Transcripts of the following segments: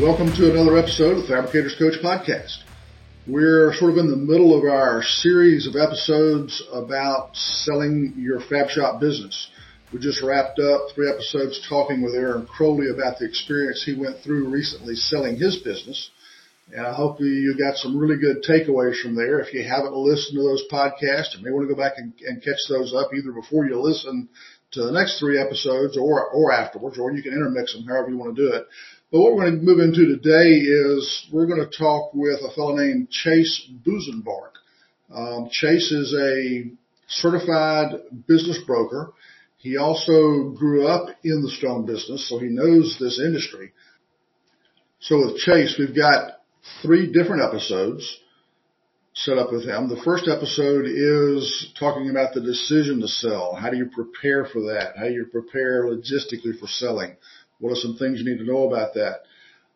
Welcome to another episode of the Fabricators Coach Podcast. We're sort of in the middle of our series of episodes about selling your Fab Shop business. We just wrapped up 3 episodes talking with Aaron Crowley about the experience he went through recently selling his business. And I hope you got some really good takeaways from there. If you haven't listened to those podcasts, you may want to go back and catch those up either before you listen to the next 3 episodes or afterwards, or you can intermix them however you want to do it. But what we're going to move into today is we're going to talk with a fellow named Chase Busenbark. Chase is a certified business broker. He also grew up in the stone business, so he knows this industry. So with Chase, we've got 3 different episodes set up with him. The first episode is talking about the decision to sell. How do you prepare for that? How do you prepare logistically for selling? What are some things you need to know about that?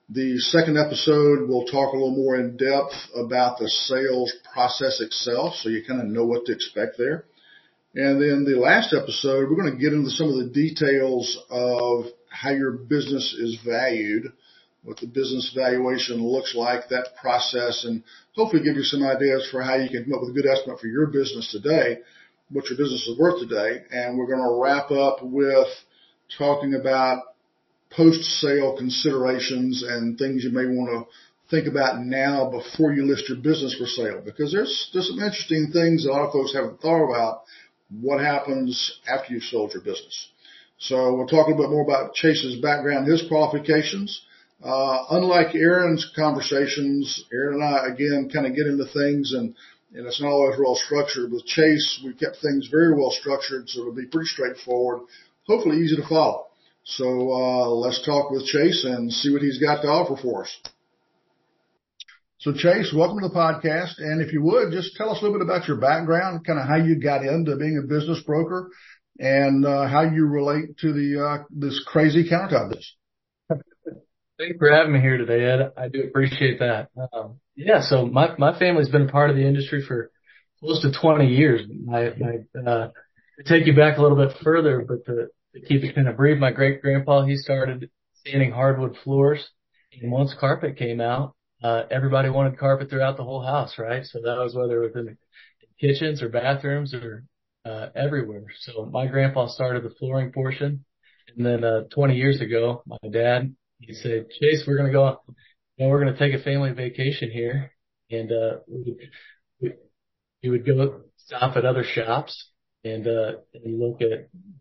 The second episode, we'll talk a little more in depth about the sales process itself, so you kind of know what to expect there. And then the last episode, we're going to get into some of the details of how your business is valued, what the business valuation looks like, that process, and hopefully give you some ideas for how you can come up with a good estimate for your business today, what your business is worth today. And we're going to wrap up with talking about post-sale considerations and things you may want to think about now before you list your business for sale, because there's some interesting things a lot of folks haven't thought about. What happens after you've sold your business? So we'll talk a little bit more about Chase's background, his qualifications. Unlike Aaron's conversations, Aaron and I, again, kind of get into things, and it's not always well structured. With Chase, we've kept things very well structured, so it'll be pretty straightforward, hopefully easy to follow. So let's talk with Chase and see what he's got to offer for us. So Chase, welcome to the podcast. And if you would, just tell us a little bit about your background, kind of how you got into being a business broker, and how you relate to this crazy countertop business. Thanks for having me here today, Ed. I do appreciate that. So my family's been a part of the industry for close to 20 years. To take you back a little bit further, but to keep it kind of brief, my great-grandpa, he started sanding hardwood floors, and once carpet came out, everybody wanted carpet throughout the whole house, right? So that was whether it was in kitchens or bathrooms or everywhere. So my grandpa started the flooring portion, and then 20 years ago, my dad, he'd say, Chase, we're going to go, we're going to take a family vacation here, and we would go stop at other shops and look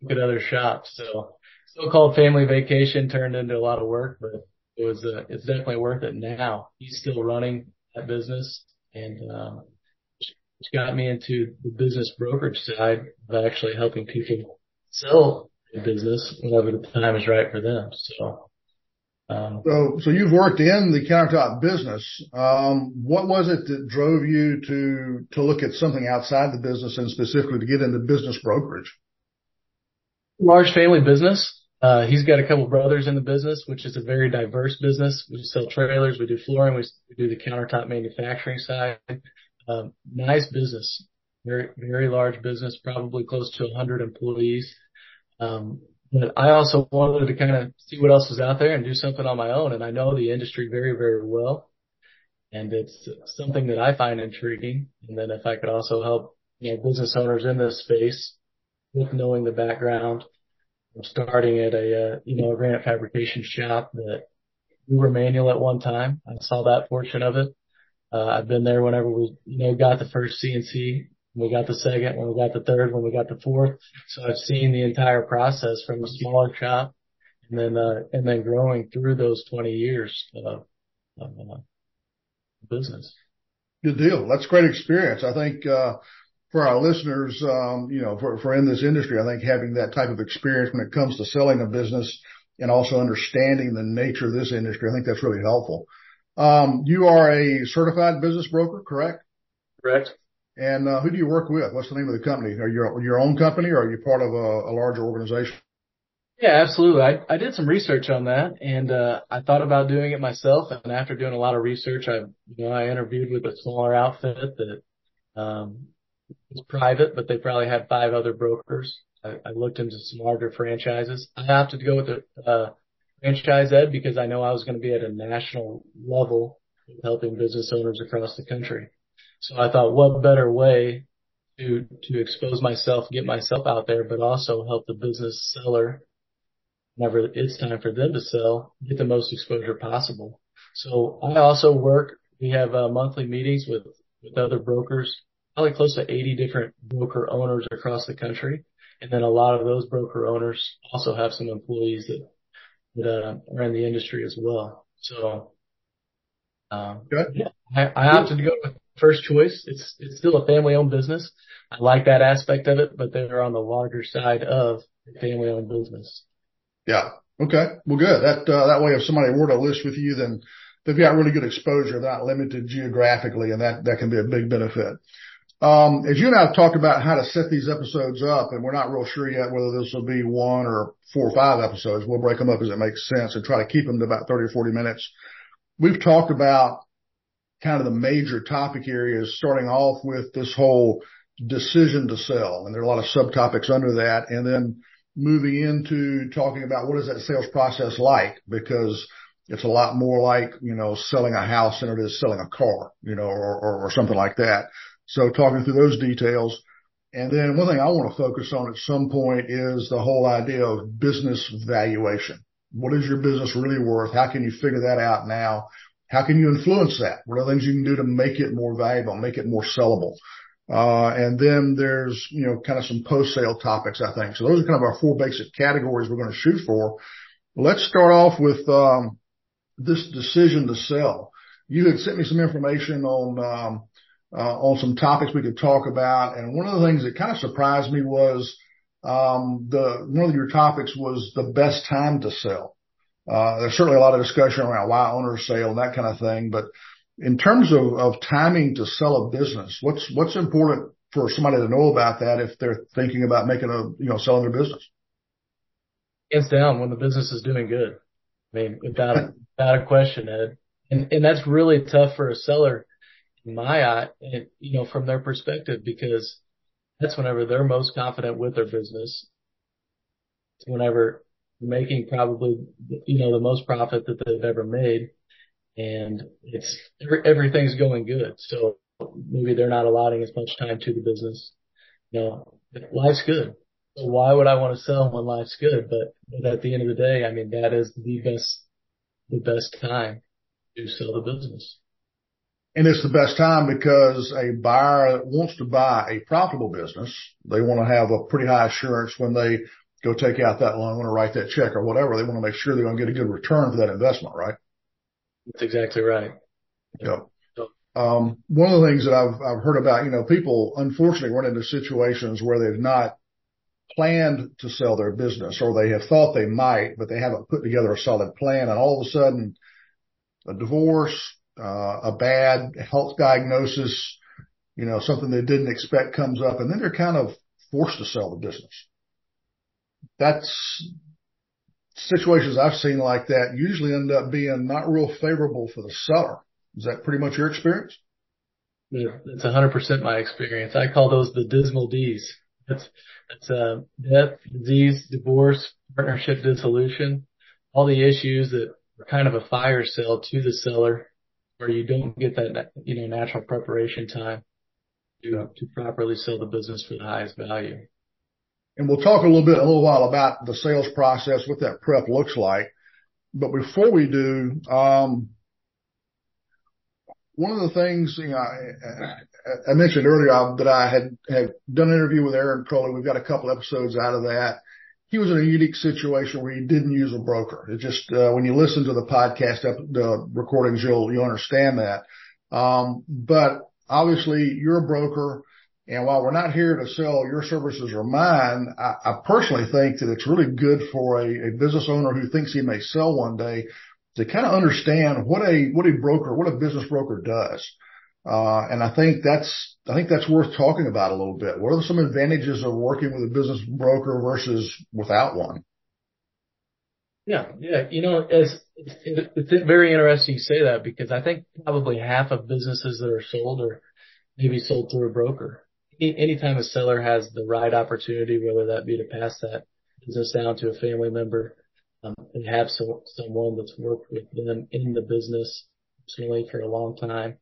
at other shops. So so-called family vacation turned into a lot of work, but it was it's definitely worth it now. He's still running that business, and which got me into the business brokerage side of actually helping people sell their business whenever the time is right for them. So so you've worked in the countertop business. What was it that drove you to look at something outside the business and specifically to get into business brokerage? Large family business. He's got a couple brothers in the business, which is a very diverse business. We sell trailers, we do flooring, we do the countertop manufacturing side. Nice business. Very, very large business, probably close to 100 employees. But I also wanted to kind of see what else was out there and do something on my own. And I know the industry very, very well. And it's something that I find intriguing. And then if I could also help, business owners in this space with knowing the background. I'm starting at a granite fabrication shop that we were manual at one time. I saw that portion of it. I've been there whenever we, got the first CNC. We got the second, when we got the third, when we got the fourth. So I've seen the entire process from a smaller shop and then growing through those 20 years of business. Good deal. That's great experience. I think, for our listeners, for in this industry, I think having that type of experience when it comes to selling a business and also understanding the nature of this industry, I think that's really helpful. You are a certified business broker, correct? Correct. And who do you work with? What's the name of the company? Are you your own company, or are you part of a larger organization? Yeah, absolutely. I did some research on that, and I thought about doing it myself. And after doing a lot of research, I interviewed with a smaller outfit that was private, but they probably had 5 other brokers. I looked into some larger franchises. I opted to go with franchise ed because I know I was going to be at a national level helping business owners across the country. So I thought, what better way to expose myself, get myself out there, but also help the business seller whenever it's time for them to sell, get the most exposure possible. So I also work. We have monthly meetings with other brokers, probably close to 80 different broker owners across the country. And then a lot of those broker owners also have some employees that are in the industry as well. So I opted to go with First Choice. It's still a family-owned business. I like that aspect of it, but they're on the larger side of the family-owned business. Yeah. Okay. Well, good. That way, if somebody were to list with you, then they've got really good exposure. They're not limited geographically, and that can be a big benefit. As you and I have talked about how to set these episodes up, and we're not real sure yet whether this will be one or four or five episodes. We'll break them up as it makes sense and try to keep them to about 30 or 40 minutes. We've talked about kind of the major topic areas, starting off with this whole decision to sell. And there are a lot of subtopics under that. And then moving into talking about what is that sales process like, because it's a lot more like, you know, selling a house than it is selling a car, you know, or something like that. So talking through those details. And then one thing I want to focus on at some point is the whole idea of business valuation. What is your business really worth? How can you figure that out now? How can you influence that? What are the things you can do to make it more valuable, make it more sellable? And then there's, you know, kind of some post-sale topics, I think. So those are kind of our four basic categories we're going to shoot for. Let's start off with this decision to sell. You had sent me some information on some topics we could talk about. And one of the things that kind of surprised me was one of your topics was the best time to sell. There's certainly a lot of discussion around why owners sell and that kind of thing. But in terms of timing to sell a business, what's important for somebody to know about that if they're thinking about making selling their business? Hands down, when the business is doing good. I mean, without a question, Ed. And that's really tough for a seller in my eye, and, you know, from their perspective, because that's whenever they're most confident with their business. It's whenever making probably, you know, the most profit that they've ever made, and it's everything's going good. So maybe they're not allotting as much time to the business. You know, life's good. So why would I want to sell when life's good? But at the end of the day, I mean, that is the best time to sell the business. And it's the best time because a buyer wants to buy a profitable business. They want to have a pretty high assurance when they go take out that loan or write that check or whatever. They want to make sure they're going to get a good return for that investment, right? That's exactly right. Yeah. One of the things that I've heard about, you know, people unfortunately run into situations where they've not planned to sell their business, or they have thought they might, but they haven't put together a solid plan. And all of a sudden, a divorce, a bad health diagnosis, you know, something they didn't expect comes up, and then they're kind of forced to sell the business. That's situations I've seen like that usually end up being not real favorable for the seller. Is that pretty much your experience? Yeah, that's 100% my experience. I call those the dismal D's. That's death, disease, divorce, partnership dissolution, all the issues that are kind of a fire sale to the seller, where you don't get that, you know, natural preparation time to properly sell the business for the highest value. And we'll talk a little while about the sales process, what that prep looks like. But before we do, one of the things, you know, I mentioned earlier that I had done an interview with Aaron Crowley. We've got a couple episodes out of that. He was in a unique situation where he didn't use a broker. It just, when you listen to the podcast, the recordings, you'll understand that. But obviously you're a broker. And while we're not here to sell your services or mine, I personally think that it's really good for a business owner who thinks he may sell one day to kind of understand what a business broker does. And I think that's worth talking about a little bit. What are some advantages of working with a business broker versus without one? Yeah. You know, it's very interesting you say that, because I think probably half of businesses that are sold are maybe sold through a broker. Anytime a seller has the right opportunity, whether that be to pass that business down to a family member, and have someone that's worked with them in the business personally for a long time.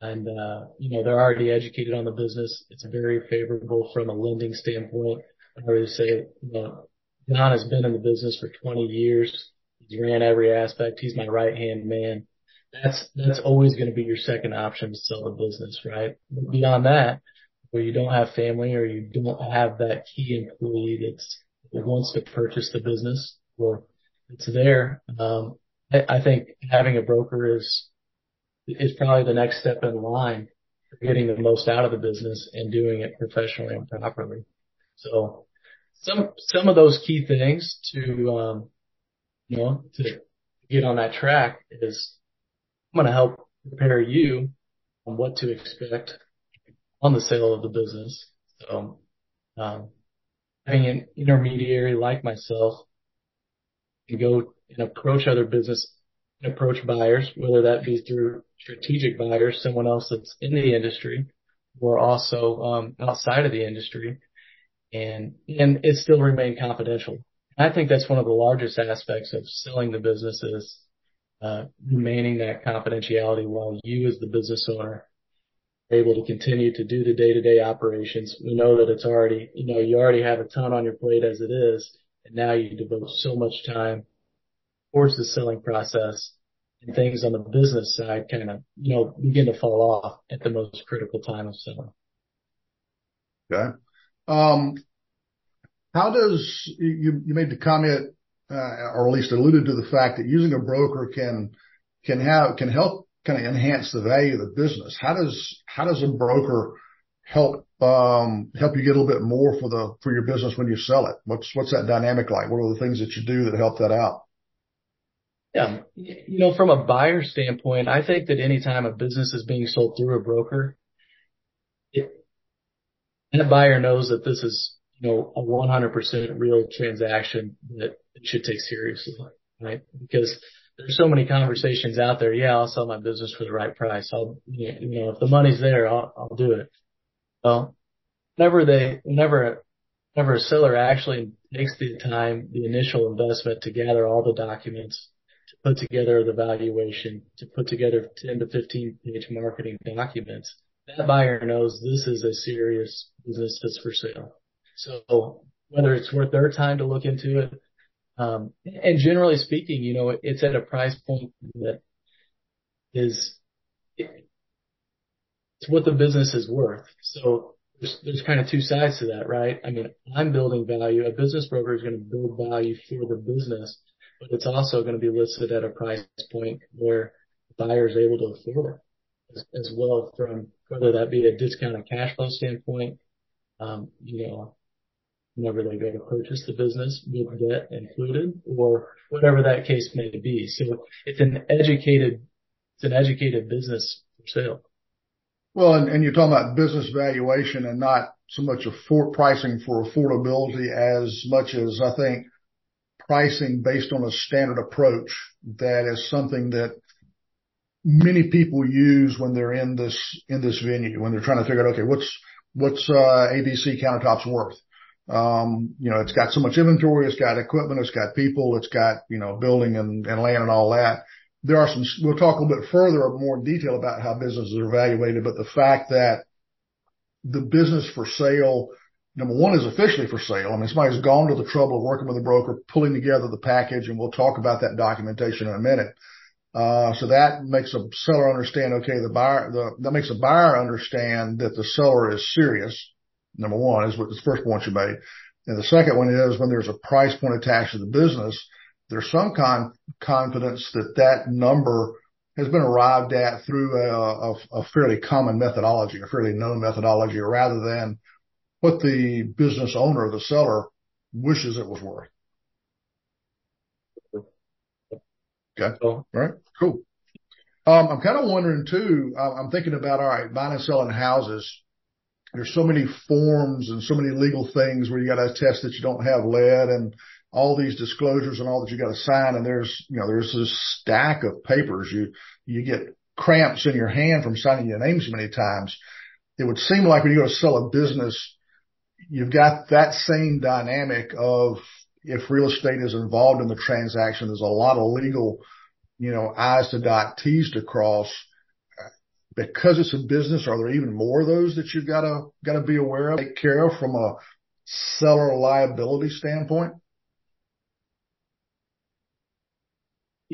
And, they're already educated on the business. It's very favorable from a lending standpoint. I would say, John has been in the business for 20 years. He's ran every aspect. He's my right-hand man. That's always going to be your second option to sell the business, right? But beyond that, where you don't have family or you don't have that key employee that wants to purchase the business or it's there, I think having a broker is probably the next step in line for getting the most out of the business and doing it professionally and properly. So some of those key things to get on that track is I'm going to help prepare you on what to expect on the sale of the business. So, having an intermediary like myself can go and approach other business and approach buyers, whether that be through strategic buyers, someone else that's in the industry or also, outside of the industry. And it still remain confidential. I think that's one of the largest aspects of selling the business is, remaining that confidentiality while you as the business owner are able to continue to do the day-to-day operations. We know that it's already, you already have a ton on your plate as it is, and now you devote so much time towards the selling process and things on the business side kind of, begin to fall off at the most critical time of selling. Okay. How does you made the comment, or at least alluded to the fact that using a broker can help kind of enhance the value of the business. How does a broker help you get a little bit more for your business when you sell it? What's that dynamic like? What are the things that you do that help that out? Yeah. From a buyer standpoint, I think that anytime a business is being sold through a broker, that buyer knows that this is, a 100% real transaction that it should take seriously, right? Because there's so many conversations out there. Yeah, I'll sell my business for the right price. If the money's there, I'll do it. Well, whenever a seller actually takes the initial investment to gather all the documents, to put together the valuation, to put together 10 to 15 page marketing documents, that buyer knows this is a serious business that's for sale. So whether it's worth their time to look into it, and generally speaking, it's at a price point that it's what the business is worth. So there's kind of two sides to that, right? I mean, I'm building value. A business broker is going to build value for the business, but it's also going to be listed at a price point where the buyer is able to afford it. As well, from whether that be a discounted cash flow standpoint, whenever they go to purchase the business with debt included, or whatever that case may be. So it's an educated business for sale. Well, and you're talking about business valuation and not so much pricing for affordability as much as I think pricing based on a standard approach that is something that many people use when they're in this venue, when they're trying to figure out, okay, what's ABC countertops worth? It's got so much inventory, it's got equipment, it's got people, it's got, building and land and all that. There are some, we'll talk a little bit further or more in detail about how businesses are evaluated, but the fact that the business for sale, number one, is officially for sale. I mean, somebody's gone to the trouble of working with a broker, pulling together the package, and we'll talk about that documentation in a minute. So that makes a seller understand, okay, that makes a buyer understand that the seller is serious. Number one is what the first point you made. And the second one is when there's a price point attached to the business, there's some confidence that number has been arrived at through a fairly common methodology, a fairly known methodology, rather than what the business owner or the seller wishes it was worth. Okay. All right. Cool. I'm kind of wondering too, I'm thinking about, all right, buying and selling houses. There's so many forms and so many legal things where you got to attest that you don't have lead and all these disclosures and all that you got to sign. And there's this stack of papers. You get cramps in your hand from signing your name so many times. It would seem like when you go to sell a business, you've got that same dynamic of if real estate is involved in the transaction, there's a lot of legal, I's to dot, T's to cross. Because it's a business, are there even more of those that you've got to be aware of, take care of from a seller liability standpoint?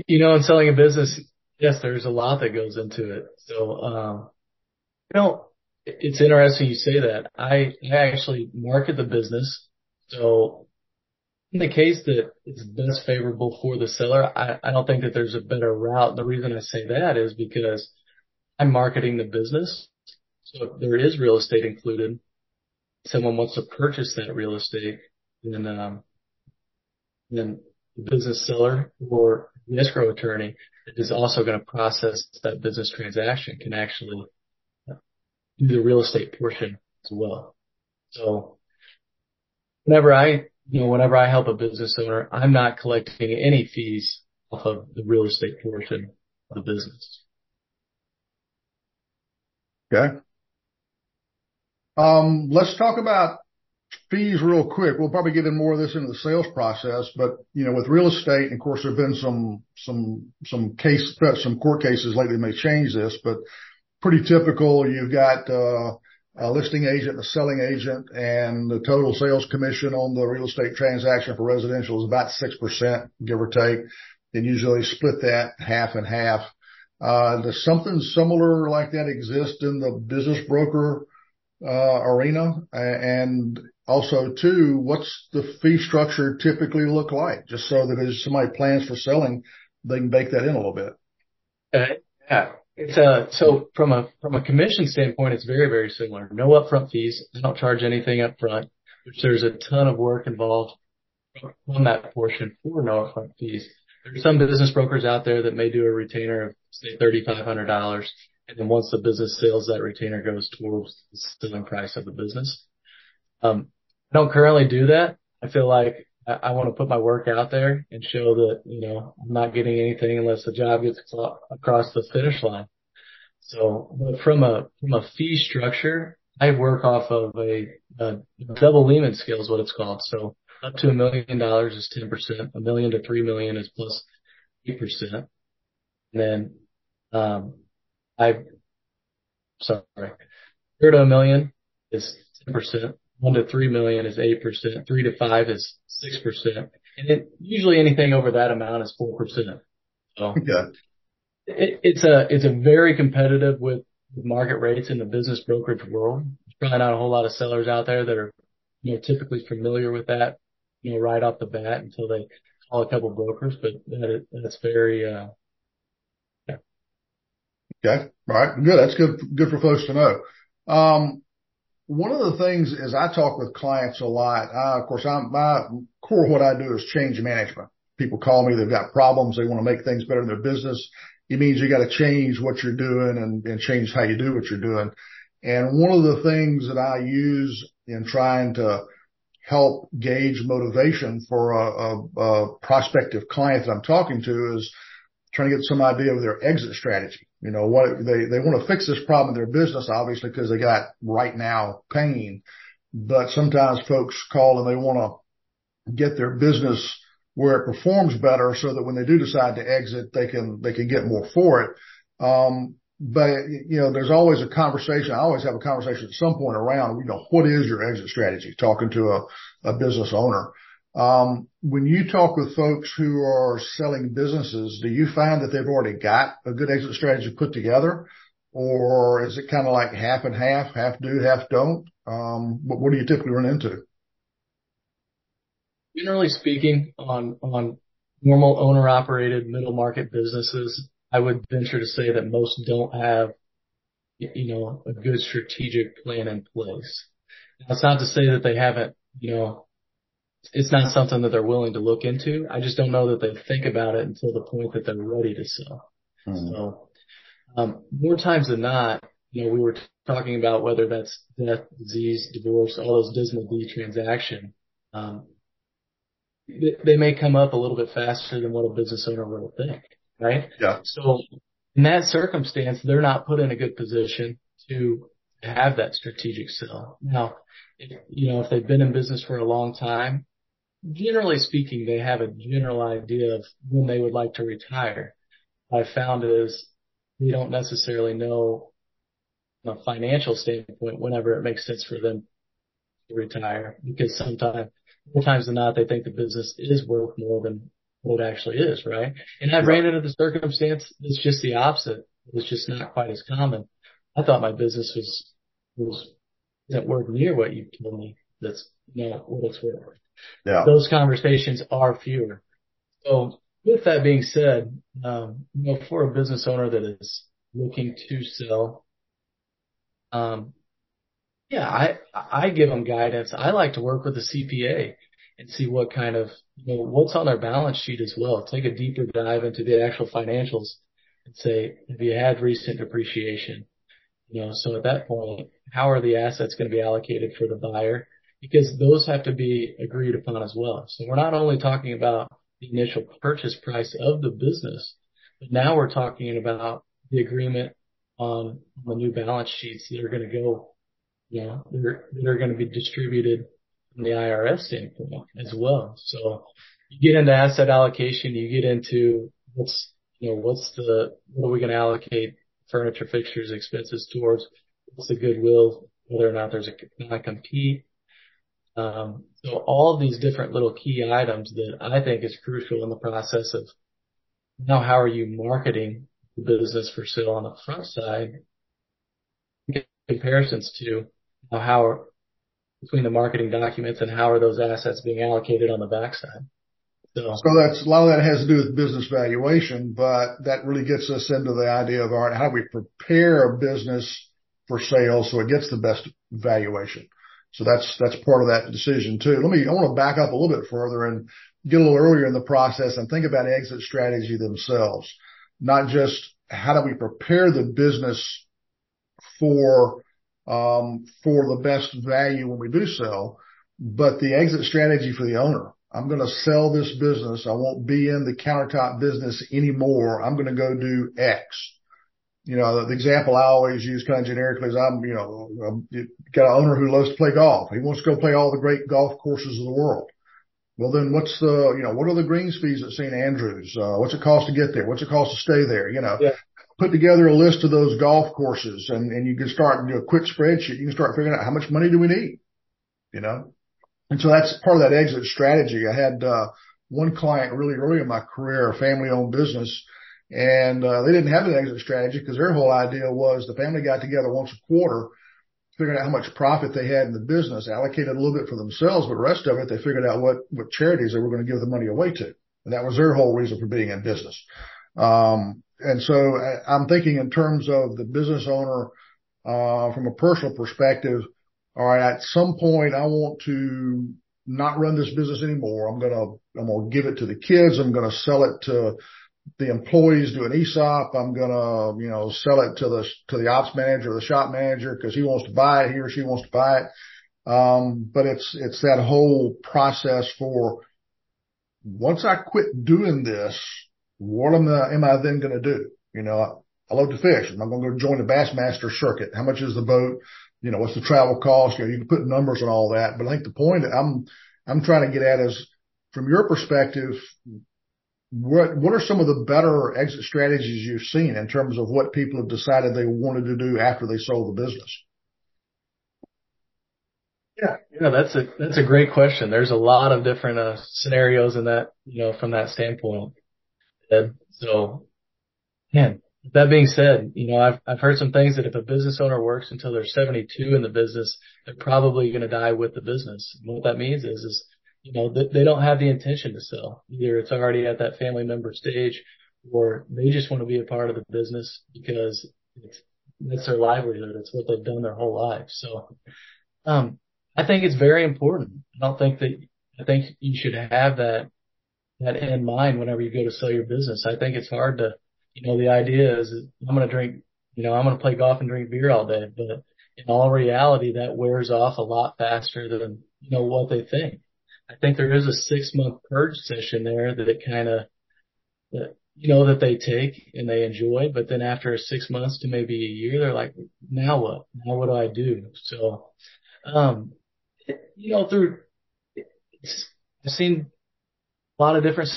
In selling a business, yes, there's a lot that goes into it. So, it's interesting you say that. I actually market the business. So in the case that it's best favorable for the seller, I don't think that there's a better route. The reason I say that is because I'm marketing the business. So if there is real estate included, someone wants to purchase that real estate, then the business seller or the escrow attorney is also going to process that business transaction, can actually do the real estate portion as well. So whenever I help a business owner, I'm not collecting any fees off of the real estate portion of the business. Okay. Let's talk about fees real quick. We'll probably get in more of this into the sales process, but with real estate, and of course there've been some court cases lately that may change this, but pretty typical. You've got a listing agent, a selling agent, and the total sales commission on the real estate transaction for residential is about 6%, give or take. And usually split that half and half. Does something similar like that exist in the business broker arena? And also, too, what's the fee structure typically look like? Just so that as somebody plans for selling, they can bake that in a little bit. Yeah. It's so from a commission standpoint, it's very, very similar. No upfront fees. I don't charge anything upfront, which there's a ton of work involved on that portion for no upfront fees. There's some business brokers out there that may do a retainer of say $3,500, and then once the business sells, that retainer goes towards the selling price of the business. I don't currently do that. I feel like I want to put my work out there and show that, I'm not getting anything unless the job gets across the finish line. So, but from a fee structure, I work off of a double Lehman scale is what it's called. So up to $1 million is 10%, $1 million to $3 million is plus 8%. And then, zero to $1 million is 10%. 1 to 3 million is 8%. 3 to 5 is 6%. And it usually anything over that amount is 4%. So yeah. It's a very competitive with market rates in the business brokerage world. There's probably not a whole lot of sellers out there that are, typically familiar with that, right off the bat until they call a couple of brokers, but that's very, yeah. Okay. All right. Good. That's good for folks to know. One of the things is I talk with clients a lot. Of course, my core, what I do is change management. People call me. They've got problems. They want to make things better in their business. It means you got to change what you're doing and change how you do what you're doing. And one of the things that I use in trying to help gauge motivation for a prospective client that I'm talking to is trying to get some idea of their exit strategy. What they want to fix this problem in their business, obviously, because they got right now pain. But sometimes folks call and they want to get their business where it performs better so that when they do decide to exit, they can get more for it. But there's always a conversation. I always have a conversation at some point around, what is your exit strategy? Talking to a business owner. When you talk with folks who are selling businesses, do you find that they've already got a good exit strategy put together, or is it kind of like half and half, half do, half don't? What do you typically run into? Generally speaking, on normal owner operated middle market businesses, I would venture to say that most don't have, a good strategic plan in place. That's not to say that they haven't, it's not something that they're willing to look into. I just don't know that they think about it until the point that they're ready to sell. Mm-hmm. So, more times than not, we were talking about whether that's death, disease, divorce, all those dismal D transaction. They may come up a little bit faster than what a business owner will think, right? Yeah. So in that circumstance, they're not put in a good position to have that strategic sell. Now, if they've been in business for a long time, generally speaking, they have a general idea of when they would like to retire. I found is they don't necessarily know from a financial standpoint whenever it makes sense for them to retire, because sometimes, more times than not, they think the business is worth more than what it actually is, right? And I've ran into the circumstance that's just the opposite. It's just not quite as common. I thought my business isn't worth near what you told me. That's not what it's worth. Yeah. Those conversations are fewer. So with that being said, for a business owner that is looking to sell, I give them guidance. I like to work with a CPA and see what kind of, what's on their balance sheet as well. Take a deeper dive into the actual financials and say, have you had recent depreciation? So at that point, how are the assets going to be allocated for the buyer? Because those have to be agreed upon as well. So we're not only talking about the initial purchase price of the business, but now we're talking about the agreement on the new balance sheets that are going to go, that are going to be distributed from the IRS standpoint as well. So you get into asset allocation, you get into what are we going to allocate furniture, fixtures, expenses towards, what's the goodwill, whether or not there's a non-compete. So all these different little key items that I think is crucial in the process of now how are you marketing the business for sale on the front side in comparisons to how between the marketing documents and how are those assets being allocated on the backside. So that's a lot of that has to do with business valuation, but that really gets us into the idea of how do we prepare a business for sale so it gets the best valuation. So that's part of that decision too. I want to back up a little bit further and get a little earlier in the process and think about exit strategy themselves, not just how do we prepare the business for the best value when we do sell, but the exit strategy for the owner. I'm going to sell this business. I won't be in the countertop business anymore. I'm going to go do X. The example I always use kind of generically is I've got an owner who loves to play golf. He wants to go play all the great golf courses of the world. Well, then what are the greens fees at St. Andrews? What's it cost to get there? What's it cost to stay there? Yeah. Put together a list of those golf courses and you can start do a quick spreadsheet. You can start figuring out how much money do we need, And so that's part of that exit strategy. I had one client really early in my career, a family-owned business, and they didn't have an exit strategy because their whole idea was the family got together once a quarter, figured out how much profit they had in the business, allocated a little bit for themselves, but the rest of it they figured out what charities they were going to give the money away to. And that was their whole reason for being in business. And so I'm thinking in terms of the business owner from a personal perspective. All right, at some point I want to not run this business anymore. I'm going to give it to the kids. I'm going to sell it to the employees, do an ESOP. I'm going to, sell it to the ops manager or the shop manager because he or she wants to buy it. But it's that whole process for once I quit doing this, what am I then going to do? I love to fish. Am I going to go join the Bassmaster circuit? How much is the boat? What's the travel cost? You can put numbers on all that. But I think the point that I'm trying to get at is, from your perspective, what are some of the better exit strategies you've seen in terms of what people have decided they wanted to do after they sold the business? Yeah, that's a great question. There's a lot of different scenarios in that, from that standpoint. And so, man. That being said, I've heard some things that if a business owner works until they're 72 in the business, they're probably going to die with the business. And what that means is, they don't have the intention to sell. Either it's already at that family member stage, or they just want to be a part of the business because that's their livelihood. It's what they've done their whole life. So, I think it's very important. I think you should have that in mind whenever you go to sell your business. I think it's hard to, the idea is I'm going to play golf and drink beer all day. But in all reality, that wears off a lot faster than, what they think. I think there is a 6-month purge session there that it kind of, that they take and they enjoy. But then after 6 months to maybe a year, they're like, now what? Now what do I do? So, I've seen a lot of different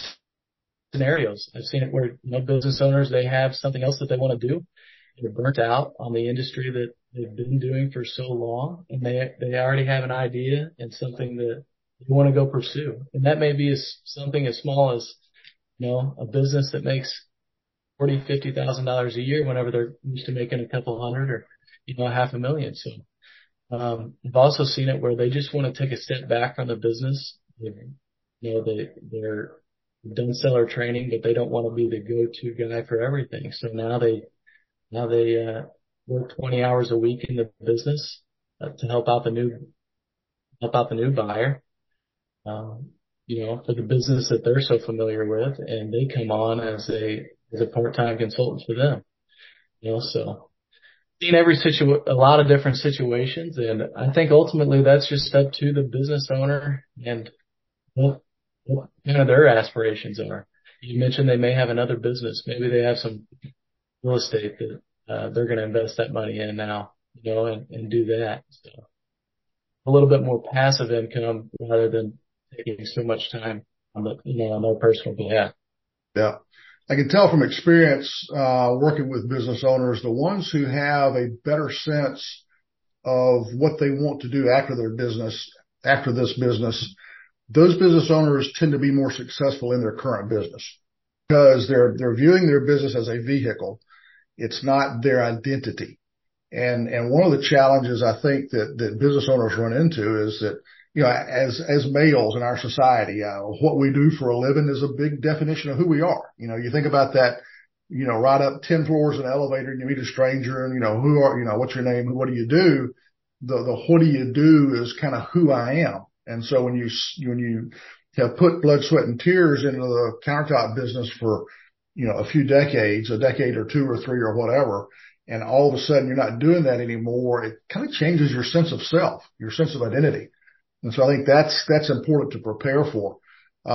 scenarios. I've seen it where, you know, business owners, they have something else that they want to do. They're burnt out on the industry that they've been doing for so long, and they already have an idea and something that you want to go pursue. And that may be something as small as, you know, a business that makes $40,000, $50,000 a year whenever they're used to making a couple hundred or, you know, $500,000. So, I've also seen it where they just want to take a step back from the business. You know, they're done seller training, but they don't want to be the go-to guy for everything. So now they work 20 hours a week in the business to help out the new buyer, you know, for the business that they're so familiar with, and they come on as a part-time consultant for them, you know. So seen a lot of different situations, and I think ultimately that's just up to the business owner and what kind of their aspirations are. You mentioned they may have another business, maybe they have some real estate that they're going to invest that money in now, you know, and do that. So a little bit more passive income rather than taking so much time on the, you know, on their personal behalf. Yeah. I can tell from experience, working with business owners, the ones who have a better sense of what they want to do after this business, those business owners tend to be more successful in their current business because they're viewing their business as a vehicle. It's not their identity. And one of the challenges I think that business owners run into is that, you know, as males in our society, what we do for a living is a big definition of who we are. You know, you think about that, you know, right up 10 floors in an elevator and you meet a stranger and, you know, what's your name? What do you do? The what do you do is kind of who I am. And so when you have put blood, sweat and tears into the countertop business for, you know, a few decades, a decade or two or three or whatever, and all of a sudden you're not doing that anymore, it kind of changes your sense of self, your sense of identity. And so I think that's important to prepare for. You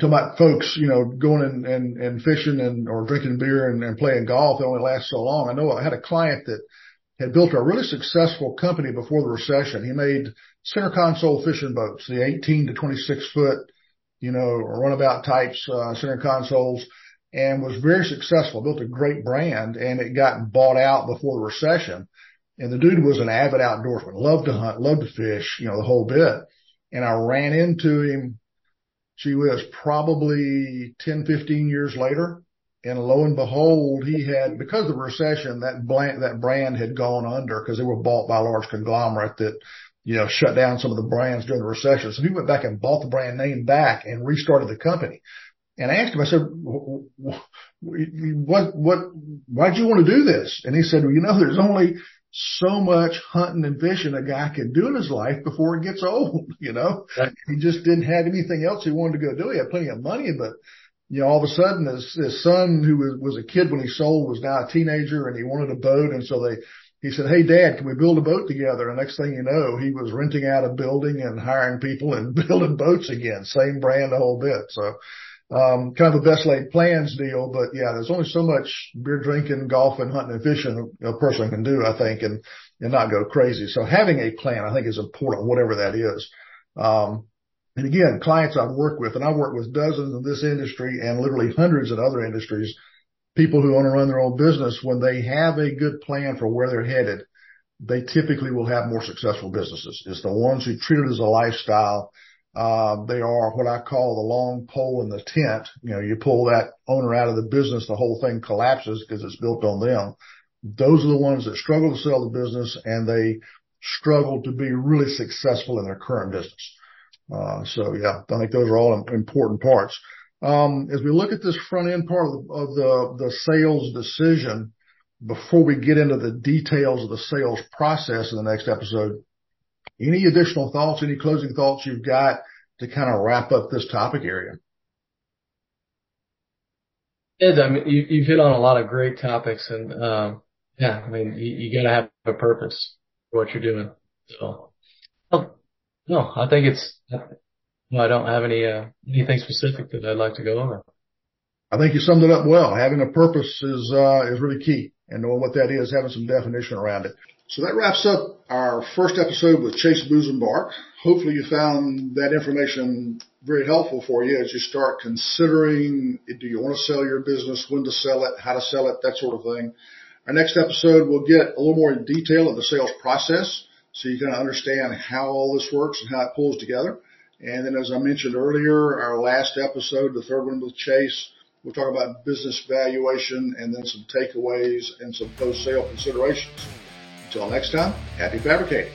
talk about folks, you know, going and fishing and or drinking beer and playing golf. They only last so long. I know I had a client that had built a really successful company before the recession. He made center console fishing boats, the 18 to 26 foot, you know, runabout types, center consoles, and was very successful, built a great brand, and it got bought out before the recession. And the dude was an avid outdoorsman, loved to hunt, loved to fish, you know, the whole bit. And I ran into him, gee whiz, probably 10, 15 years later. And lo and behold, he had, because of the recession, that brand had gone under because they were bought by a large conglomerate that, you know, shut down some of the brands during the recession. So he went back and bought the brand name back and restarted the company. And I asked him, I said, why'd you want to do this? And he said, well, you know, there's only so much hunting and fishing a guy can do in his life before it gets old, you know. Right. He just didn't have anything else he wanted to go do. He had plenty of money, but, you know, all of a sudden his son, who was a kid when he sold, was now a teenager, and he wanted a boat. And so he said, hey, Dad, can we build a boat together? And next thing you know, he was renting out a building and hiring people and building boats again, same brand, the whole bit. So kind of a best laid plans deal, but yeah, there's only so much beer drinking, golfing, hunting and fishing a person can do, I think, and not go crazy. So having a plan, I think, is important, whatever that is. And again, clients I've worked with, and I've worked with dozens in this industry and literally hundreds in other industries, people who want to run their own business, when they have a good plan for where they're headed, they typically will have more successful businesses. It's the ones who treat it as a lifestyle. They are what I call the long pole in the tent. You know, you pull that owner out of the business, the whole thing collapses because it's built on them. Those are the ones that struggle to sell the business, and they struggle to be really successful in their current business. So yeah, I think those are all important parts. As we look at this front end part of the sales decision, before we get into the details of the sales process in the next episode, any additional thoughts, any closing thoughts you've got to kind of wrap up this topic area? Yeah, I mean, you've hit on a lot of great topics, and yeah, I mean, you got to have a purpose for what you're doing. So, no, I think I don't have anything specific that I'd like to go over. I think you summed it up well. Having a purpose is really key, and knowing what that is, having some definition around it. So that wraps up our first episode with Chase Busenbark. Hopefully you found that information very helpful for you as you start considering, do you want to sell your business, when to sell it, how to sell it, that sort of thing. Our next episode, we'll get a little more in detail of the sales process so you can understand how all this works and how it pulls together. And then, as I mentioned earlier, our last episode, the third one with Chase, we'll talk about business valuation and then some takeaways and some post-sale considerations. Until next time, happy fabricating.